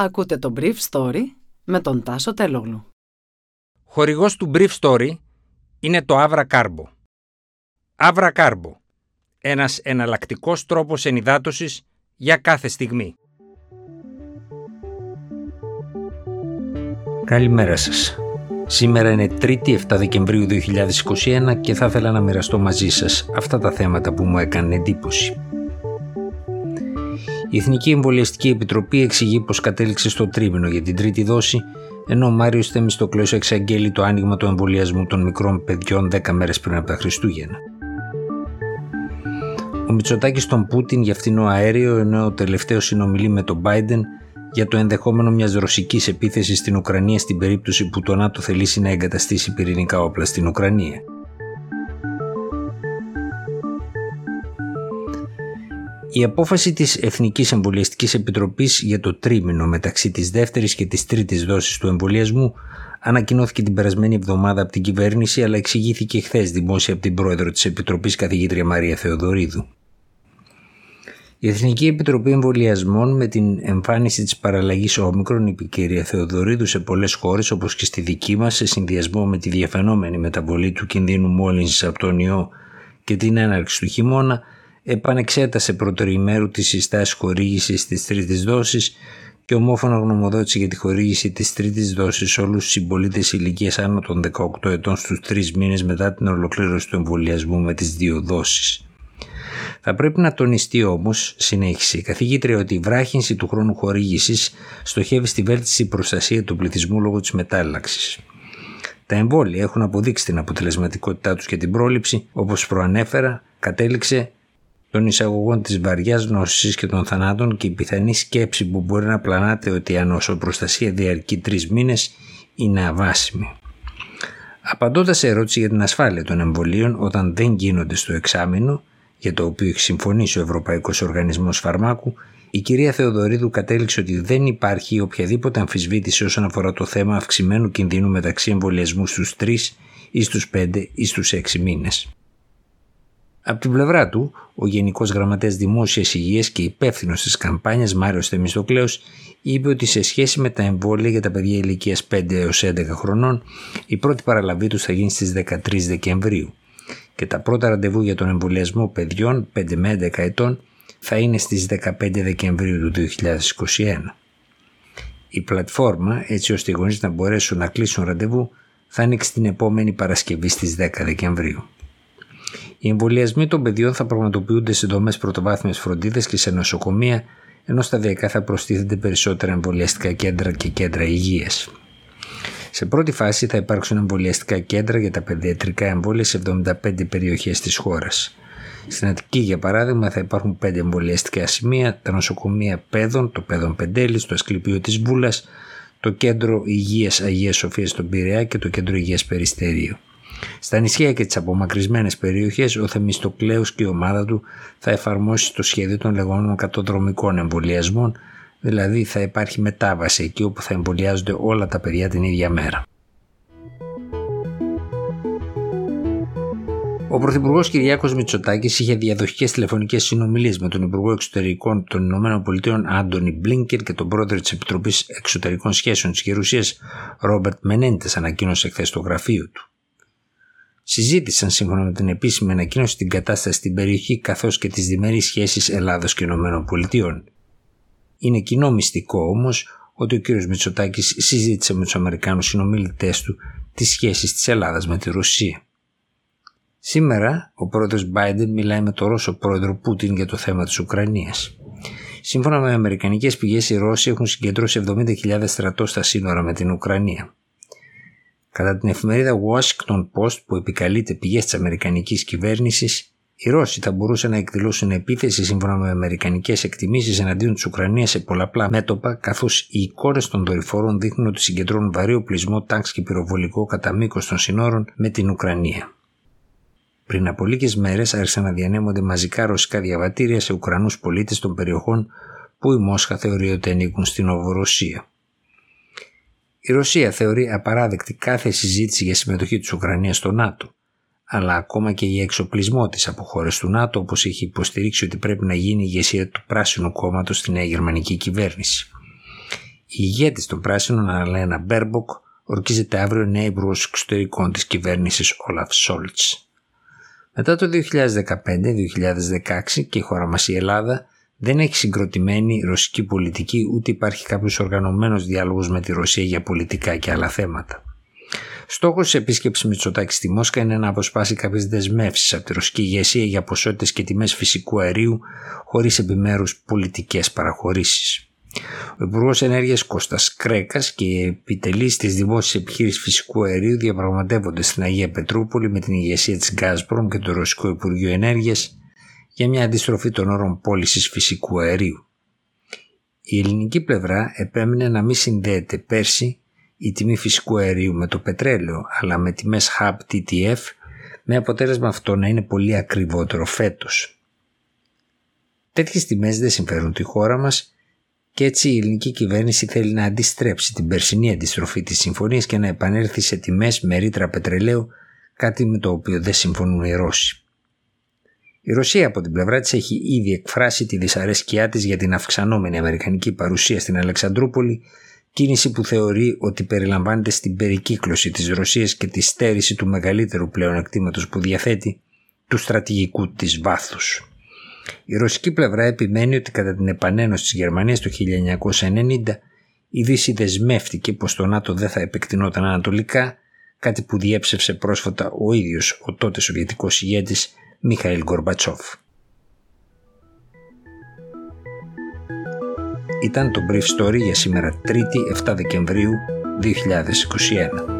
Ακούτε το Brief Story με τον Τάσο Τελόγλου. Χορηγός του Brief Story είναι το Avra Carbo. Avra Carbo, ένας εναλλακτικός τρόπος ενυδάτωσης για κάθε στιγμή. Καλημέρα σας. Σήμερα είναι 3η 7 Δεκεμβρίου 2021 και θα ήθελα να μοιραστώ μαζί σας αυτά τα θέματα που μου έκανε εντύπωση. Η Εθνική Εμβολιαστική Επιτροπή εξηγεί πως κατέληξε στο τρίμηνο για την τρίτη δόση, ενώ ο Μάριος Θεμιστοκλέος εξαγγέλει το άνοιγμα του εμβολιασμού των μικρών παιδιών 10 μέρες πριν από τα Χριστούγεννα. Ο Μητσοτάκης στον Πούτιν για φθηνό αέριο, ενώ ο τελευταίος συνομιλεί με τον Μπάιντεν για το ενδεχόμενο μιας ρωσικής επίθεσης στην Ουκρανία στην περίπτωση που το ΝΑΤΟ θελήσει να εγκαταστήσει πυρηνικά όπλα στην Ουκρανία. Η απόφαση της Εθνικής Εμβολιαστικής Επιτροπής για το τρίμηνο μεταξύ της δεύτερης και της τρίτης δόσης του εμβολιασμού ανακοινώθηκε την περασμένη εβδομάδα από την κυβέρνηση, αλλά εξηγήθηκε χθες δημόσια από την πρόεδρο της Επιτροπής, καθηγήτρια Μαρία Θεοδωρίδου. Η Εθνική Επιτροπή Εμβολιασμών, με την εμφάνιση της παραλλαγής όμικρον, είπε η κυρία Θεοδωρίδου, σε πολλές χώρες όπως και στη δική μας, σε συνδυασμό με τη διαφαινόμενη μεταβολή του κινδύνου μόλυνσης από τον ιό και την έναρξη του χειμώνα, επανεξέτασε πρωτοημέρου τις συστάσεις χορήγησης της τρίτης δόσης και ομόφωνα γνωμοδότησε για τη χορήγηση της τρίτης δόσης σε όλους τους συμπολίτες ηλικίας άνω των 18 ετών στους 3 μήνες μετά την ολοκλήρωση του εμβολιασμού με τις 2 δόσεις. Θα πρέπει να τονιστεί όμως, συνέχισε η καθηγήτρια, ότι η βράχυνση του χρόνου χορήγησης στοχεύει στη βέλτιστη προστασία του πληθυσμού λόγω της μετάλλαξης. Τα εμβόλια έχουν αποδείξει την αποτελεσματικότητά τους και την πρόληψη, όπως προανέφερα, κατέληξε των εισαγωγών της βαριάς νόσης και των θανάτων, και η πιθανή σκέψη που μπορεί να πλανάται ότι η ανοσοπροστασία διαρκεί 3 μήνες είναι αβάσιμη. Απαντώντας σε ερώτηση για την ασφάλεια των εμβολίων όταν δεν γίνονται στο εξάμηνο, για το οποίο έχει συμφωνήσει ο Ευρωπαϊκός Οργανισμός Φαρμάκου, η κυρία Θεοδωρίδου κατέληξε ότι δεν υπάρχει οποιαδήποτε αμφισβήτηση όσον αφορά το θέμα αυξημένου κινδύνου μεταξύ εμβολιασμού στους 3 ή στους 5 ή στους 6 μήνες. Από την πλευρά του, ο Γενικός Γραμματέας Δημόσιας Υγείας και υπεύθυνος της καμπάνιας Μάριος Θεμιστοκλέος είπε ότι σε σχέση με τα εμβόλια για τα παιδιά ηλικίας 5 έως 11 χρονών, η πρώτη παραλαβή τους θα γίνει στις 13 Δεκεμβρίου και τα πρώτα ραντεβού για τον εμβολιασμό παιδιών 5 με 11 ετών θα είναι στις 15 Δεκεμβρίου του 2021. Η πλατφόρμα, έτσι ώστε οι γονείς να μπορέσουν να κλείσουν ραντεβού, θα ανοίξει την επόμενη Παρασκευή στις 10 Δεκεμβρίου. Οι εμβολιασμοί των παιδιών θα πραγματοποιούνται σε δομές πρωτοβάθμιας φροντίδας και σε νοσοκομεία, ενώ σταδιακά θα προστίθενται περισσότερα εμβολιαστικά κέντρα και κέντρα υγείας. Σε πρώτη φάση θα υπάρξουν εμβολιαστικά κέντρα για τα παιδιατρικά εμβόλια σε 75 περιοχές της χώρας. Στην Αττική, για παράδειγμα, θα υπάρχουν 5 εμβολιαστικά σημεία, τα νοσοκομεία Παιδών, το Παιδών Πεντέλης, το Ασκληπείο της Βούλας, το Κέντρο Υγείας Αγίας Σοφίας στον Πειραιά και το Κέντρο Υγείας Περιστερίου. Στα νησιά και τις απομακρυσμένες περιοχές, ο Θεμιστοκλέος και η ομάδα του θα εφαρμόσει το σχέδιο των λεγόμενων κατοδρομικών εμβολιασμών, δηλαδή θα υπάρχει μετάβαση εκεί όπου θα εμβολιάζονται όλα τα παιδιά την ίδια μέρα. Ο Πρωθυπουργός Κυριάκος Μητσοτάκης είχε διαδοχικές τηλεφωνικές συνομιλίες με τον Υπουργό Εξωτερικών των ΗΠΑ Άντωνι Μπλίνκερ και τον Πρόεδρο της Επιτροπής Εξωτερικών Σχέσεων της Γερουσίας Ρόμπερτ Μενέντε, ανακοίνωσε χθες στο γραφείο του. Συζήτησαν, σύμφωνα με την επίσημη ανακοίνωση, την κατάσταση στην περιοχή καθώς και τις διμερείς σχέσεις Ελλάδος και ΗΠΑ. Είναι κοινό μυστικό όμως ότι ο κ. Μητσοτάκης συζήτησε με τους Αμερικάνους συνομιλητές του τις σχέσεις της Ελλάδας με τη Ρωσία. Σήμερα, ο πρόεδρος Μπάιντεν μιλάει με τον Ρώσο πρόεδρο Πούτιν για το θέμα της Ουκρανίας. Σύμφωνα με αμερικανικές πηγές, οι Ρώσοι έχουν συγκεντρώσει 70.000 στρατούς στα σύνορα με την Ουκρανία. Κατά την εφημερίδα Washington Post, που επικαλείται πηγές της αμερικανικής κυβέρνησης, οι Ρώσοι θα μπορούσαν να εκδηλώσουν επίθεση σύμφωνα με αμερικανικές εκτιμήσεις εναντίον της Ουκρανίας σε πολλαπλά μέτωπα, καθώς οι εικόνες των δορυφόρων δείχνουν ότι συγκεντρώνουν βαρύ οπλισμό, τανκς και πυροβολικό κατά μήκος των συνόρων με την Ουκρανία. Πριν από λίγες μέρες άρχισαν να διανέμονται μαζικά ρωσικά διαβατήρια σε Ουκρανούς πολίτες των περιοχών που η Μόσχα θεωρεί ότι ανήκουν στην Νοβορωσία. Η Ρωσία θεωρεί απαράδεκτη κάθε συζήτηση για συμμετοχή της Ουκρανίας στο ΝΑΤΟ, αλλά ακόμα και για εξοπλισμό της από χώρες του ΝΑΤΟ, όπως έχει υποστηρίξει ότι πρέπει να γίνει η ηγεσία του Πράσινου Κόμματος στη νέα γερμανική κυβέρνηση. Η ηγέτης των πράσινων, Αλένα Μπέρμποκ, ορκίζεται αύριο νέα υπουργός εξωτερικών της κυβέρνησης Olaf Scholz. Μετά το 2015-2016 και η χώρα μας η Ελλάδα δεν έχει συγκροτημένη ρωσική πολιτική, ούτε υπάρχει κάποιος οργανωμένος διάλογος με τη Ρωσία για πολιτικά και άλλα θέματα. Στόχος της επίσκεψης Μητσοτάκη στη Μόσχα είναι να αποσπάσει κάποιες δεσμεύσεις από τη ρωσική ηγεσία για ποσότητες και τιμές φυσικού αερίου, χωρίς επιμέρους πολιτικές παραχωρήσεις. Ο Υπουργός Ενέργειας Κώστας Κρέκας και οι επιτελείς της δημόσιας επιχείρησης φυσικού αερίου διαπραγματεύονται στην Αγία Πετρούπολη με την ηγεσία της Γκάσπρομ και το Ρωσικό Υπουργείο Ενέργειας για μια αντιστροφή των όρων πώλησης φυσικού αερίου. Η ελληνική πλευρά επέμεινε να μην συνδέεται πέρσι η τιμή φυσικού αερίου με το πετρέλαιο, αλλά με τιμές hub TTF, με αποτέλεσμα αυτό να είναι πολύ ακριβότερο φέτος. Τέτοιες τιμές δεν συμφέρουν τη χώρα μας. Και έτσι η ελληνική κυβέρνηση θέλει να αντιστρέψει την περσινή αντιστροφή της συμφωνίας και να επανέλθει σε τιμές με ρήτρα πετρελαίου, κάτι με το οποίο δεν συμφωνούν οι Ρώσοι. Η Ρωσία από την πλευρά της έχει ήδη εκφράσει τη δυσαρέσκειά της για την αυξανόμενη αμερικανική παρουσία στην Αλεξανδρούπολη, κίνηση που θεωρεί ότι περιλαμβάνεται στην περικύκλωση της Ρωσίας και τη στέρηση του μεγαλύτερου πλεονεκτήματος που διαθέτει, του στρατηγικού της βάθους. Η ρωσική πλευρά επιμένει ότι κατά την επανένωση της Γερμανίας το 1990 η Δύση δεσμεύτηκε πως το ΝΑΤΟ δεν θα επεκτηνόταν ανατολικά, κάτι που διέψευσε πρόσφατα ο ίδιος ο τότε σοβιετικός ηγέτης Μιχαήλ Γκορμπατσόφ. Ήταν το Brief Story για σήμερα 3η 7 Δεκεμβρίου 2021.